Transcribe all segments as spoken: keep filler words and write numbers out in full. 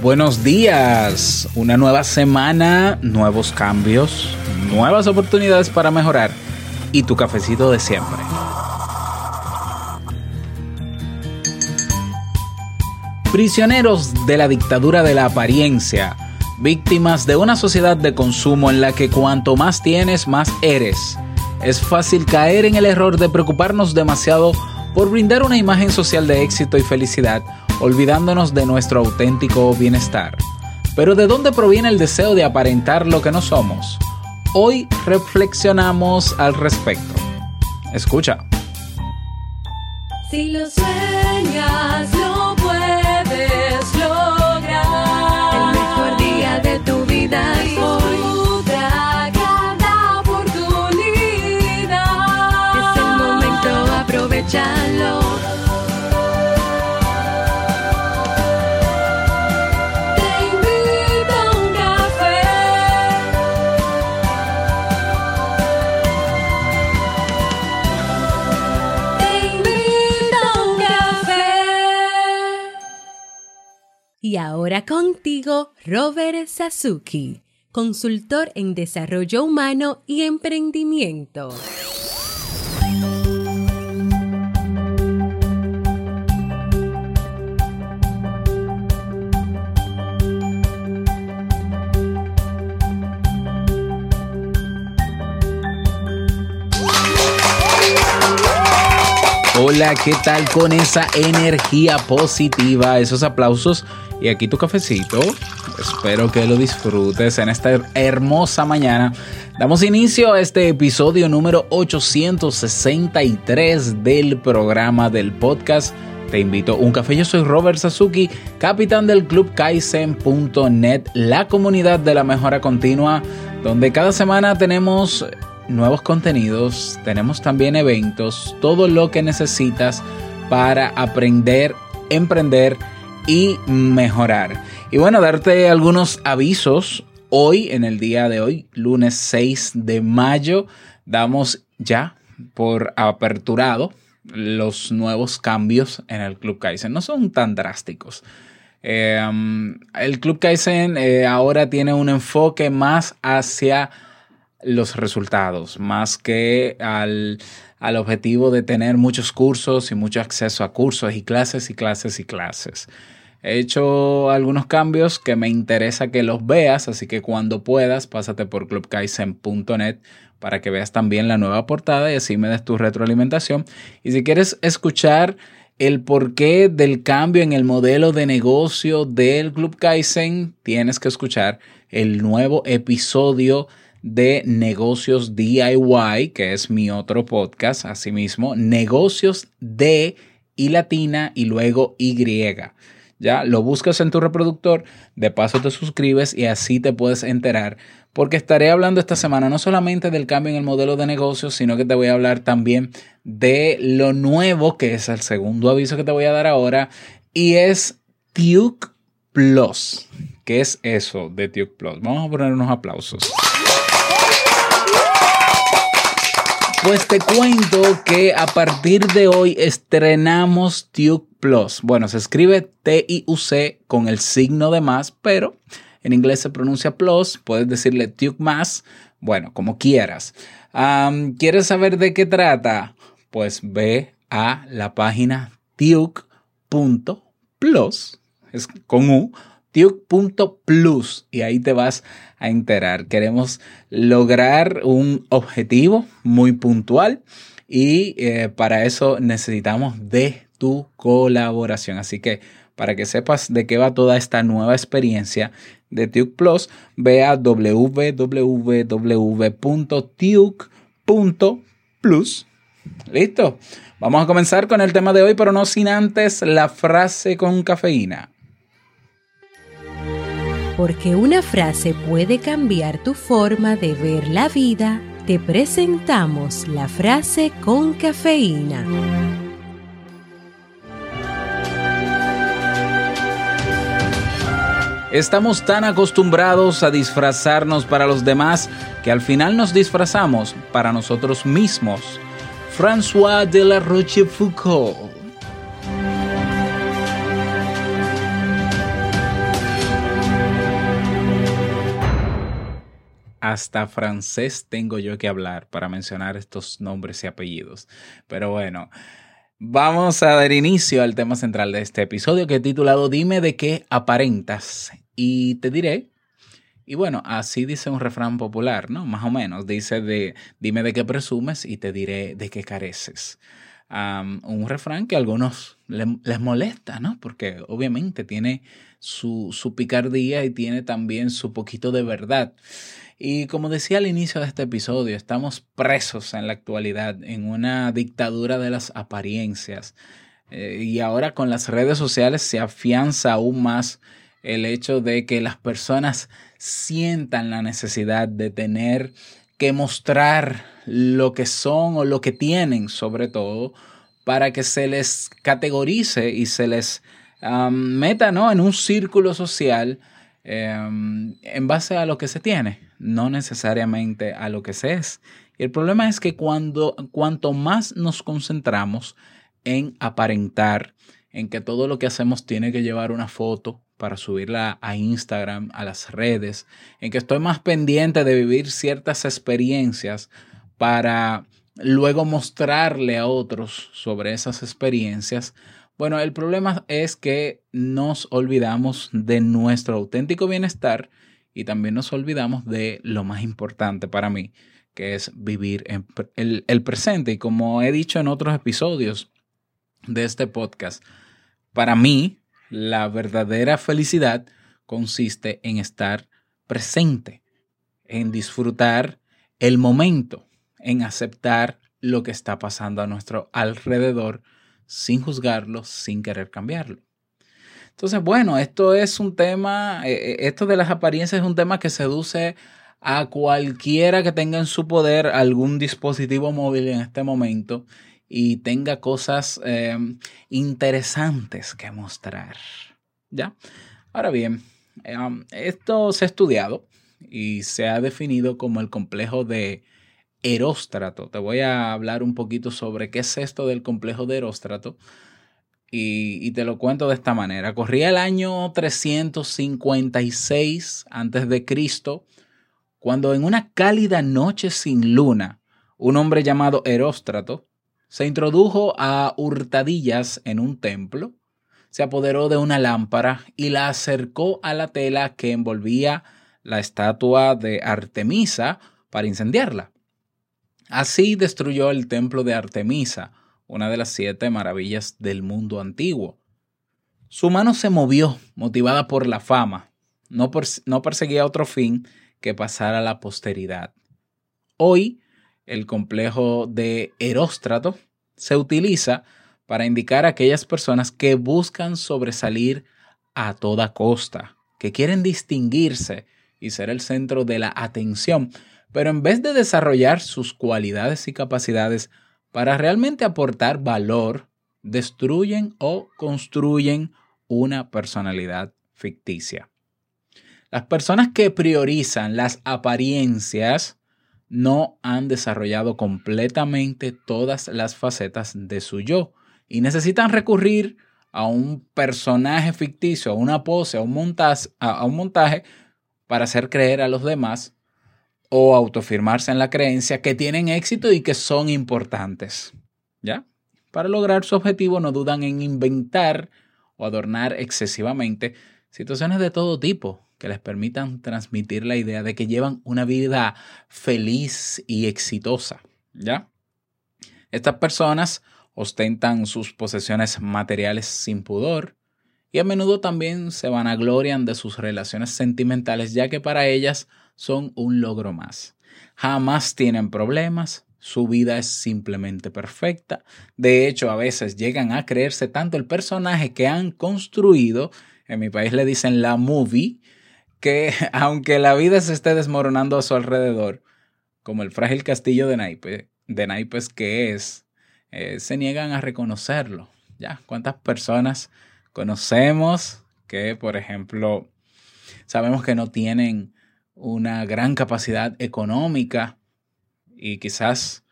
Buenos días, una nueva semana, nuevos cambios, nuevas oportunidades para mejorar y tu cafecito de siempre. Prisioneros de la dictadura de la apariencia, víctimas de una sociedad de consumo en la que cuanto más tienes, más eres. Es fácil caer en el error de preocuparnos demasiado por brindar una imagen social de éxito y felicidad, olvidándonos de nuestro auténtico bienestar. Pero ¿de dónde proviene el deseo de aparentar lo que no somos? Hoy reflexionamos al respecto. Escucha. Si lo sueñas, lo puedes lograr. El mejor día de tu vida es hoy. Aprovechalo. Te invito a un café. Te invito a un café. Y ahora contigo, Robert Sasuki, consultor en desarrollo humano y emprendimiento. Hola, ¿qué tal con esa energía positiva? Esos aplausos y aquí tu cafecito. Espero que lo disfrutes en esta hermosa mañana. Damos inicio a este episodio número ochocientos sesenta y tres del programa del podcast Te Invito a un Café. Yo soy Robert Sasuki, capitán del Club Kaizen punto net, la comunidad de la mejora continua, donde cada semana tenemos nuevos contenidos, tenemos también eventos, todo lo que necesitas para aprender, emprender y mejorar. Y bueno, darte algunos avisos. Hoy, en el día de hoy, lunes seis de mayo, damos ya por aperturado los nuevos cambios en el Club Kaizen. No son tan drásticos. Eh, el Club Kaizen eh, ahora tiene un enfoque más hacia los resultados, más que al, al objetivo de tener muchos cursos y mucho acceso a cursos y clases y clases y clases. He hecho algunos cambios que me interesa que los veas, así que cuando puedas, pásate por club kaizen punto net para que veas también la nueva portada y así me des tu retroalimentación. Y si quieres escuchar el porqué del cambio en el modelo de negocio del Club Kaizen, tienes que escuchar el nuevo episodio de negocios D I Y, que es mi otro podcast, asimismo, negocios D y latina y luego Y. Ya lo buscas en tu reproductor, de paso te suscribes y así te puedes enterar, porque estaré hablando esta semana no solamente del cambio en el modelo de negocios, sino que te voy a hablar también de lo nuevo, que es el segundo aviso que te voy a dar ahora, y es T I U C Plus. ¿Qué es eso de T I U C Plus? Vamos a poner unos aplausos. Pues te cuento que a partir de hoy estrenamos T I U C Plus. Bueno, se escribe T I U C con el signo de más, pero en inglés se pronuncia plus. Puedes decirle T I U C más, bueno, como quieras. Um, ¿Quieres saber de qué trata? Pues ve a la página tiuc punto plus, es con U, tiuc punto plus, y ahí te vas a enterar. Queremos lograr un objetivo muy puntual y eh, para eso necesitamos de tu colaboración. Así que para que sepas de qué va toda esta nueva experiencia de T I U C Plus, ve a doble u doble u doble u punto tiuc punto plus. ¿Listo? Vamos a comenzar con el tema de hoy, pero no sin antes la frase con cafeína. Porque una frase puede cambiar tu forma de ver la vida, te presentamos la frase con cafeína. Estamos tan acostumbrados a disfrazarnos para los demás que al final nos disfrazamos para nosotros mismos. François de la Rochefoucauld. hasta francés tengo yo que hablar para mencionar estos nombres y apellidos. Pero bueno, vamos a dar inicio al tema central de este episodio, que he titulado Dime de qué aparentas y te diré. Y bueno, así dice un refrán popular, ¿no? Más o menos. Dice de dime de qué presumes y te diré de qué careces. Um, un refrán que a algunos le, les molesta, ¿no? Porque obviamente tiene su, su picardía y tiene también su poquito de verdad. Y como decía al inicio de este episodio, estamos presos en la actualidad en una dictadura de las apariencias. Eh, y ahora con las redes sociales se afianza aún más el hecho de que las personas sientan la necesidad de tener que mostrar lo que son o lo que tienen, sobre todo, para que se les categorice y se les um, meta, ¿no?, en un círculo social eh, en base a lo que se tiene, no necesariamente a lo que se es. Y el problema es que cuando, cuanto más nos concentramos en aparentar, en que todo lo que hacemos tiene que llevar una foto para subirla a Instagram, a las redes, en que estoy más pendiente de vivir ciertas experiencias para luego mostrarle a otros sobre esas experiencias. Bueno, el problema es que nos olvidamos de nuestro auténtico bienestar y también nos olvidamos de lo más importante para mí, que es vivir en el, el presente. Y como he dicho en otros episodios de este podcast, para mí, la verdadera felicidad consiste en estar presente, en disfrutar el momento, en aceptar lo que está pasando a nuestro alrededor sin juzgarlo, sin querer cambiarlo. Entonces, bueno, esto es un tema, esto de las apariencias es un tema que seduce a cualquiera que tenga en su poder algún dispositivo móvil en este momento y tenga cosas eh, interesantes que mostrar, ¿ya? Ahora bien, eh, esto se ha estudiado y se ha definido como el complejo de Eróstrato. Te voy a hablar un poquito sobre qué es esto del complejo de Eróstrato y, y te lo cuento de esta manera. Corría el año trescientos cincuenta y seis antes de Cristo, cuando en una cálida noche sin luna, un hombre llamado Eróstrato se introdujo a hurtadillas en un templo, se apoderó de una lámpara y la acercó a la tela que envolvía la estatua de Artemisa para incendiarla. Así destruyó el templo de Artemisa, una de las siete maravillas del mundo antiguo. Su mano se movió, motivada por la fama. No, perse- no perseguía otro fin que pasar a la posteridad. Hoy, el complejo de Eróstrato se utiliza para indicar a aquellas personas que buscan sobresalir a toda costa, que quieren distinguirse y ser el centro de la atención, pero en vez de desarrollar sus cualidades y capacidades para realmente aportar valor, destruyen o construyen una personalidad ficticia. Las personas que priorizan las apariencias no han desarrollado completamente todas las facetas de su yo y necesitan recurrir a un personaje ficticio, a una pose, a un montaje, a un montaje para hacer creer a los demás o autoafirmarse en la creencia que tienen éxito y que son importantes, ¿ya? Para lograr su objetivo no dudan en inventar o adornar excesivamente situaciones de todo tipo que les permitan transmitir la idea de que llevan una vida feliz y exitosa, ¿ya? Estas personas ostentan sus posesiones materiales sin pudor y a menudo también se vanaglorian de sus relaciones sentimentales, ya que para ellas son un logro más. Jamás tienen problemas, su vida es simplemente perfecta. De hecho, a veces llegan a creerse tanto el personaje que han construido, en mi país le dicen la movie, que aunque la vida se esté desmoronando a su alrededor, como el frágil castillo de naipes, de naipes que es, eh, se niegan a reconocerlo, ¿ya? ¿Cuántas personas conocemos que, por ejemplo, sabemos que no tienen una gran capacidad económica y quizás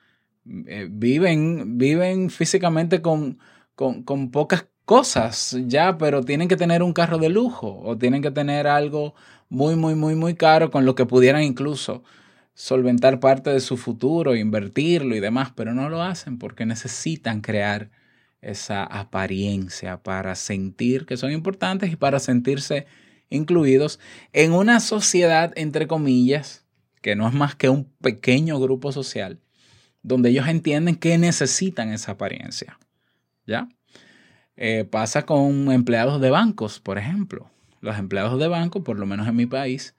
eh, viven, viven físicamente con, con, con pocas cosas, ya, pero tienen que tener un carro de lujo o tienen que tener algo muy, muy, muy, muy caro con lo que pudieran incluso solventar parte de su futuro, invertirlo y demás, pero no lo hacen porque necesitan crear esa apariencia para sentir que son importantes y para sentirse incluidos en una sociedad, entre comillas, que no es más que un pequeño grupo social, donde ellos entienden que necesitan esa apariencia, ¿ya? Eh, pasa con empleados de bancos, por ejemplo. Los empleados de banco, por lo menos en mi país,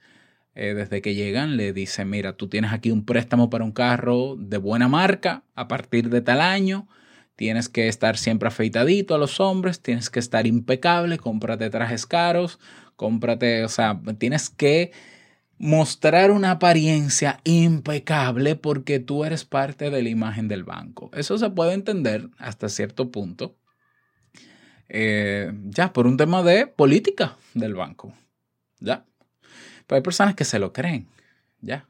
eh, desde que llegan le dicen, mira, tú tienes aquí un préstamo para un carro de buena marca a partir de tal año, tienes que estar siempre afeitadito a los hombres, tienes que estar impecable, cómprate trajes caros, cómprate, o sea, tienes que mostrar una apariencia impecable porque tú eres parte de la imagen del banco. Eso se puede entender hasta cierto punto. Eh, ya, por un tema de política del banco, ya. Pero hay personas que se lo creen, ya.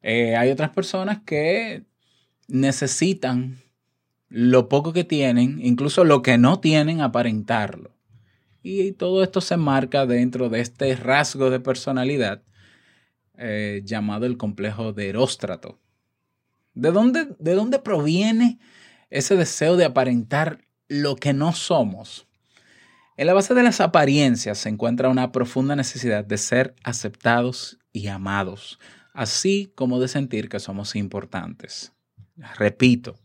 Eh, hay otras personas que necesitan lo poco que tienen, incluso lo que no tienen, aparentarlo. Y todo esto se marca dentro de este rasgo de personalidad eh, llamado el complejo de Eróstrato. ¿De dónde, de dónde proviene ese deseo de aparentar lo que no somos? En la base de las apariencias se encuentra una profunda necesidad de ser aceptados y amados, así como de sentir que somos importantes. Repito,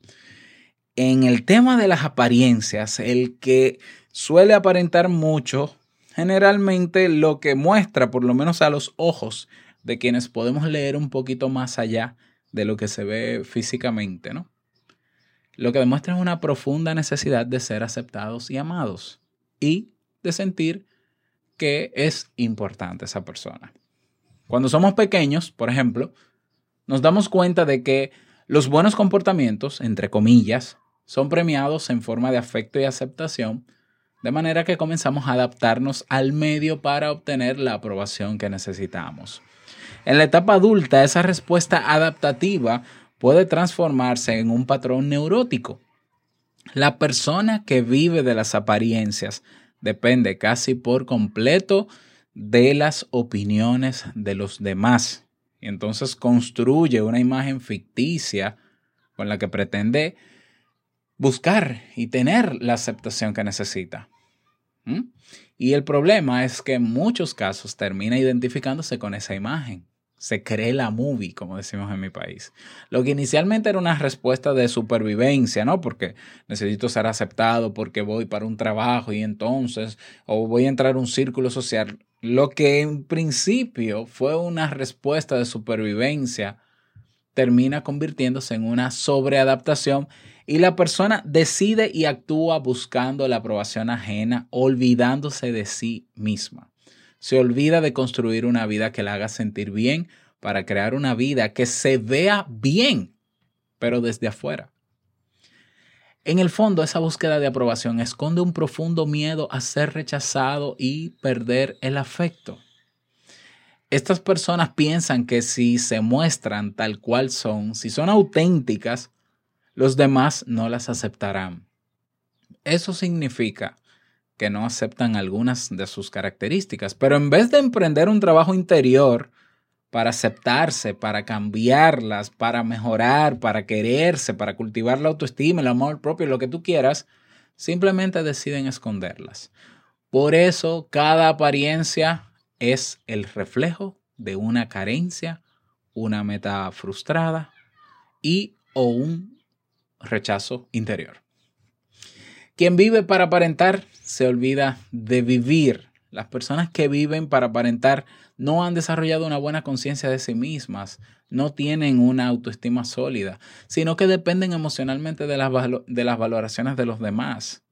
en el tema de las apariencias, el que suele aparentar mucho, generalmente lo que muestra, por lo menos a los ojos de quienes podemos leer un poquito más allá de lo que se ve físicamente, ¿no? Lo que demuestra es una profunda necesidad de ser aceptados y amados y de sentir que es importante esa persona. Cuando somos pequeños, por ejemplo, nos damos cuenta de que los buenos comportamientos, entre comillas, son premiados en forma de afecto y aceptación, de manera que comenzamos a adaptarnos al medio para obtener la aprobación que necesitamos. En la etapa adulta, esa respuesta adaptativa puede transformarse en un patrón neurótico. La persona que vive de las apariencias depende casi por completo de las opiniones de los demás. Y entonces construye una imagen ficticia con la que pretende buscar y tener la aceptación que necesita. ¿Mm? Y el problema es que en muchos casos termina identificándose con esa imagen. Se cree la movie, como decimos en mi país. Lo que inicialmente era una respuesta de supervivencia, ¿no? Porque necesito ser aceptado, porque voy para un trabajo y entonces, o voy a entrar a un círculo social. Lo que en principio fue una respuesta de supervivencia termina convirtiéndose en una sobreadaptación y la persona decide y actúa buscando la aprobación ajena, olvidándose de sí misma. Se olvida de construir una vida que la haga sentir bien para crear una vida que se vea bien, pero desde afuera. En el fondo, esa búsqueda de aprobación esconde un profundo miedo a ser rechazado y perder el afecto. Estas personas piensan que si se muestran tal cual son, si son auténticas, los demás no las aceptarán. Eso significa que no aceptan algunas de sus características. Pero en vez de emprender un trabajo interior para aceptarse, para cambiarlas, para mejorar, para quererse, para cultivar la autoestima, el amor propio, lo que tú quieras, simplemente deciden esconderlas. Por eso cada apariencia es el reflejo de una carencia, una meta frustrada y o un rechazo interior. Quien vive para aparentar se olvida de vivir. Las personas que viven para aparentar no han desarrollado una buena conciencia de sí mismas, no tienen una autoestima sólida, sino que dependen emocionalmente de las, valo- de las valoraciones de los demás.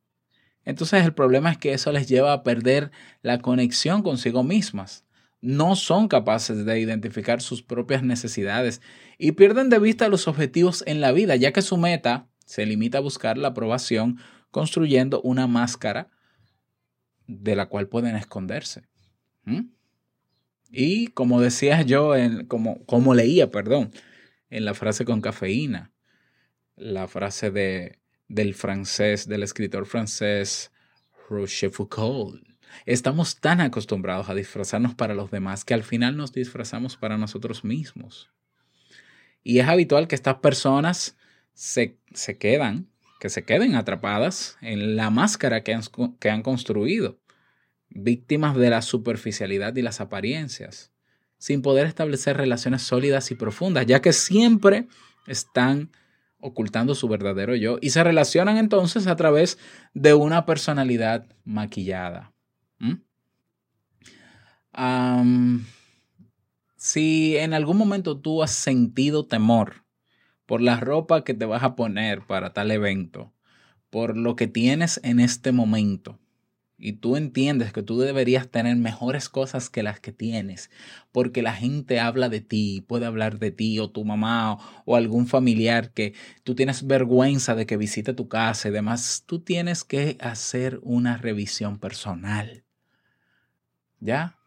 Entonces el problema es que eso les lleva a perder la conexión consigo mismas. No son capaces de identificar sus propias necesidades y pierden de vista los objetivos en la vida, ya que su meta se limita a buscar la aprobación construyendo una máscara de la cual pueden esconderse. ¿Mm? Y como decía yo, en, como, como leía, perdón, en la frase con cafeína, la frase de, del francés, del escritor francés Rochefoucauld, estamos tan acostumbrados a disfrazarnos para los demás que al final nos disfrazamos para nosotros mismos. Y es habitual que estas personas se, se quedan, que se queden atrapadas en la máscara que han, que han construido, víctimas de la superficialidad y las apariencias, sin poder establecer relaciones sólidas y profundas, ya que siempre están ocultando su verdadero yo y se relacionan entonces a través de una personalidad maquillada. ¿Mm? Um, si en algún momento tú has sentido temor por la ropa que te vas a poner para tal evento, por lo que tienes en este momento, y tú entiendes que tú deberías tener mejores cosas que las que tienes, porque la gente habla de ti, puede hablar de ti o tu mamá o, o algún familiar que tú tienes vergüenza de que visite tu casa y demás, tú tienes que hacer una revisión personal, ¿ya?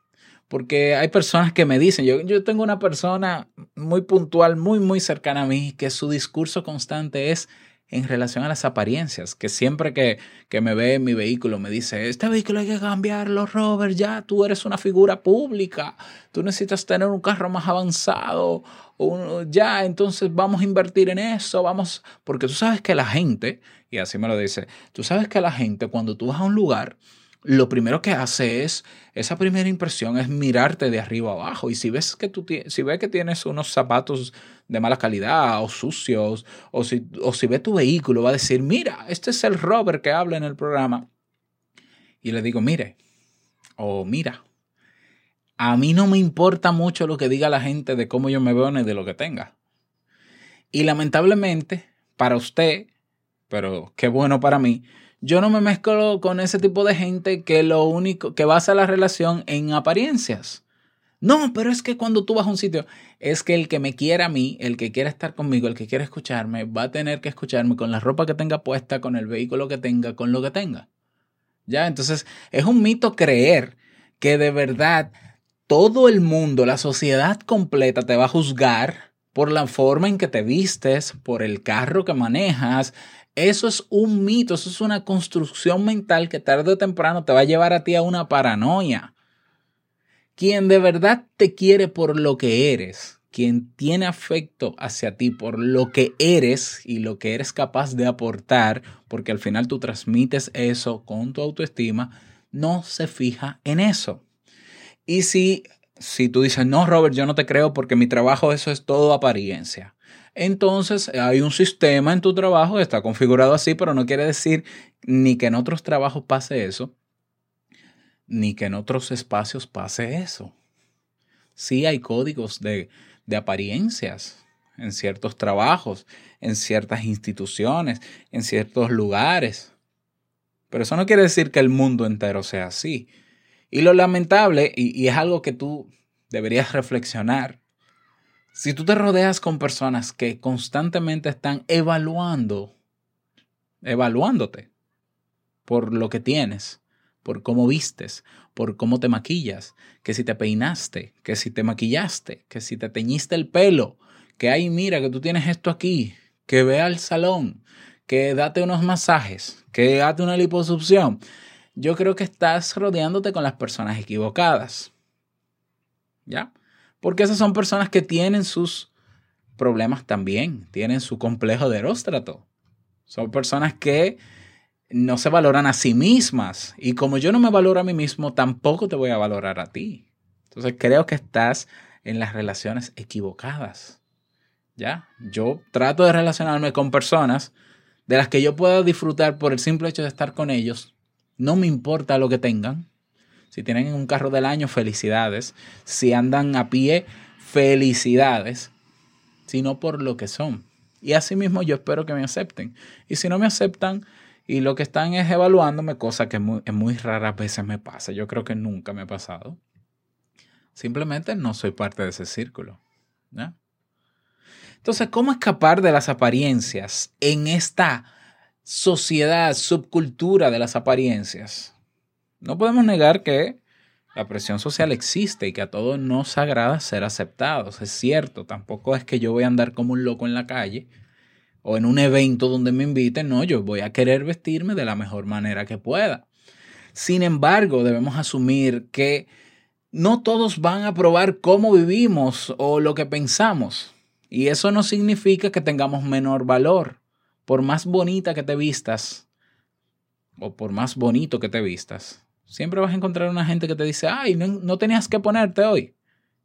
Porque hay personas que me dicen, yo, yo tengo una persona muy puntual, muy, muy cercana a mí, que su discurso constante es en relación a las apariencias, que siempre que, que me ve en mi vehículo me dice, este vehículo hay que cambiarlo, Robert, ya tú eres una figura pública, tú necesitas tener un carro más avanzado, un, ya, entonces vamos a invertir en eso, vamos, porque tú sabes que la gente, y así me lo dice, tú sabes que la gente cuando tú vas a un lugar, lo primero que hace es, esa primera impresión es mirarte de arriba abajo. Y si ves que tú si ves que tienes unos zapatos de mala calidad o sucios, o si, o si ve tu vehículo, va a decir, mira, este es el Robert que habla en el programa. Y le digo, mire, o mira, a mí no me importa mucho lo que diga la gente de cómo yo me veo ni de lo que tenga. Y lamentablemente, para usted, pero qué bueno para mí, yo no me mezclo con ese tipo de gente que lo único que basa la relación en apariencias. No, pero es que cuando tú vas a un sitio, es que el que me quiera a mí, el que quiera estar conmigo, el que quiera escucharme, va a tener que escucharme con la ropa que tenga puesta, con el vehículo que tenga, con lo que tenga. Ya, entonces es un mito creer que de verdad todo el mundo, la sociedad completa te va a juzgar por la forma en que te vistes, por el carro que manejas. Eso es un mito, eso es una construcción mental que tarde o temprano te va a llevar a ti a una paranoia. Quien de verdad te quiere por lo que eres, quien tiene afecto hacia ti por lo que eres y lo que eres capaz de aportar, porque al final tú transmites eso con tu autoestima, no se fija en eso. Y si, si tú dices, no, Robert, yo no te creo porque mi trabajo, eso es todo apariencia. Entonces hay un sistema en tu trabajo que está configurado así, pero no quiere decir ni que en otros trabajos pase eso, ni que en otros espacios pase eso. Sí hay códigos de, de apariencias en ciertos trabajos, en ciertas instituciones, en ciertos lugares. Pero eso no quiere decir que el mundo entero sea así. Y lo lamentable, y, y es algo que tú deberías reflexionar, si tú te rodeas con personas que constantemente están evaluando, evaluándote por lo que tienes, por cómo vistes, por cómo te maquillas, que si te peinaste, que si te maquillaste, que si te teñiste el pelo, que ay, mira que tú tienes esto aquí, que ve al salón, que date unos masajes, que date una liposucción, yo creo que estás rodeándote con las personas equivocadas. ¿Ya? Porque esas son personas que tienen sus problemas también, tienen su complejo de Eróstrato. Son personas que no se valoran a sí mismas. Y como yo no me valoro a mí mismo, tampoco te voy a valorar a ti. Entonces creo que estás en las relaciones equivocadas. ¿Ya? Yo trato de relacionarme con personas de las que yo pueda disfrutar por el simple hecho de estar con ellos. No me importa lo que tengan. Si tienen un carro del año, felicidades. Si andan a pie, felicidades. Sino por lo que son. Y así mismo yo espero que me acepten. Y si no me aceptan y lo que están es evaluándome, cosa que muy, muy raras veces me pasa. Yo creo que nunca me ha pasado. Simplemente no soy parte de ese círculo, ¿no? Entonces, ¿cómo escapar de las apariencias en esta sociedad, subcultura de las apariencias? No podemos negar que la presión social existe y que a todos nos agrada ser aceptados. Es cierto, tampoco es que yo voy a andar como un loco en la calle o en un evento donde me inviten. No, yo voy a querer vestirme de la mejor manera que pueda. Sin embargo, debemos asumir que no todos van a aprobar cómo vivimos o lo que pensamos. Y eso no significa que tengamos menor valor. Por más bonita que te vistas, o por más bonito que te vistas, siempre vas a encontrar una gente que te dice, ay, no, no tenías que ponerte hoy.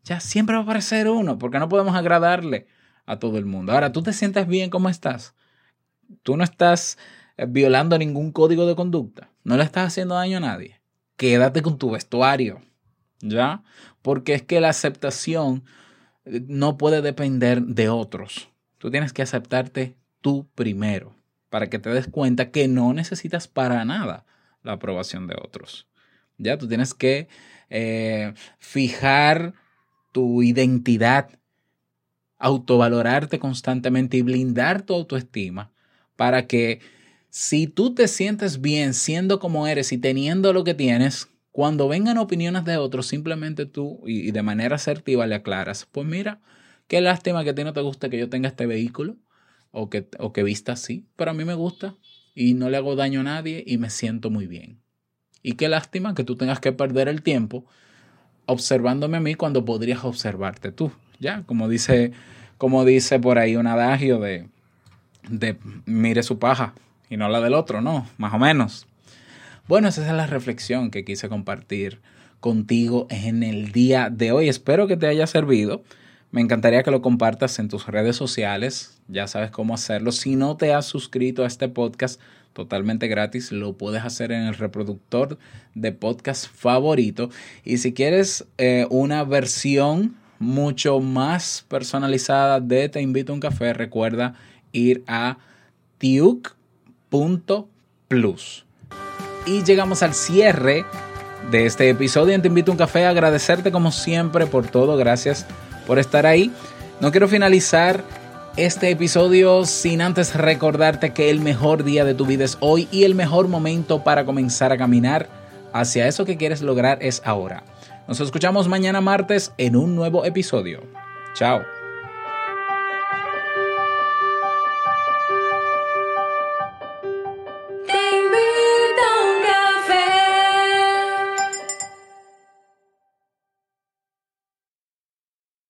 Ya siempre va a aparecer uno, porque no podemos agradarle a todo el mundo. Ahora, tú te sientes bien como estás. Tú no estás violando ningún código de conducta. No le estás haciendo daño a nadie. Quédate con tu vestuario, ¿ya? Porque es que la aceptación no puede depender de otros. Tú tienes que aceptarte tú primero para que te des cuenta que no necesitas para nada la aprobación de otros. Ya, tú tienes que eh, fijar tu identidad, autovalorarte constantemente y blindar tu autoestima para que si tú te sientes bien siendo como eres y teniendo lo que tienes, cuando vengan opiniones de otros, simplemente tú y de manera asertiva le aclaras, pues mira, qué lástima que a ti no te gusta que yo tenga este vehículo o que, o que vista así, pero a mí me gusta y no le hago daño a nadie y me siento muy bien. Y qué lástima que tú tengas que perder el tiempo observándome a mí cuando podrías observarte tú, ¿ya? Como dice, como dice por ahí un adagio de, de mire su paja y no la del otro, ¿no? Más o menos. Bueno, esa es la reflexión que quise compartir contigo en el día de hoy. Espero que te haya servido. Me encantaría que lo compartas en tus redes sociales. Ya sabes cómo hacerlo. Si no te has suscrito a este podcast totalmente gratis, lo puedes hacer en el reproductor de podcast favorito. Y si quieres eh, una versión mucho más personalizada de Te Invito a un Café, recuerda ir a tiuc punto plus. Y llegamos al cierre de este episodio en Te Invito a un Café. Agradecerte como siempre por todo. Gracias por estar ahí. No quiero finalizar este episodio sin antes recordarte que el mejor día de tu vida es hoy y el mejor momento para comenzar a caminar hacia eso que quieres lograr es ahora. Nos escuchamos mañana martes en un nuevo episodio. Chao.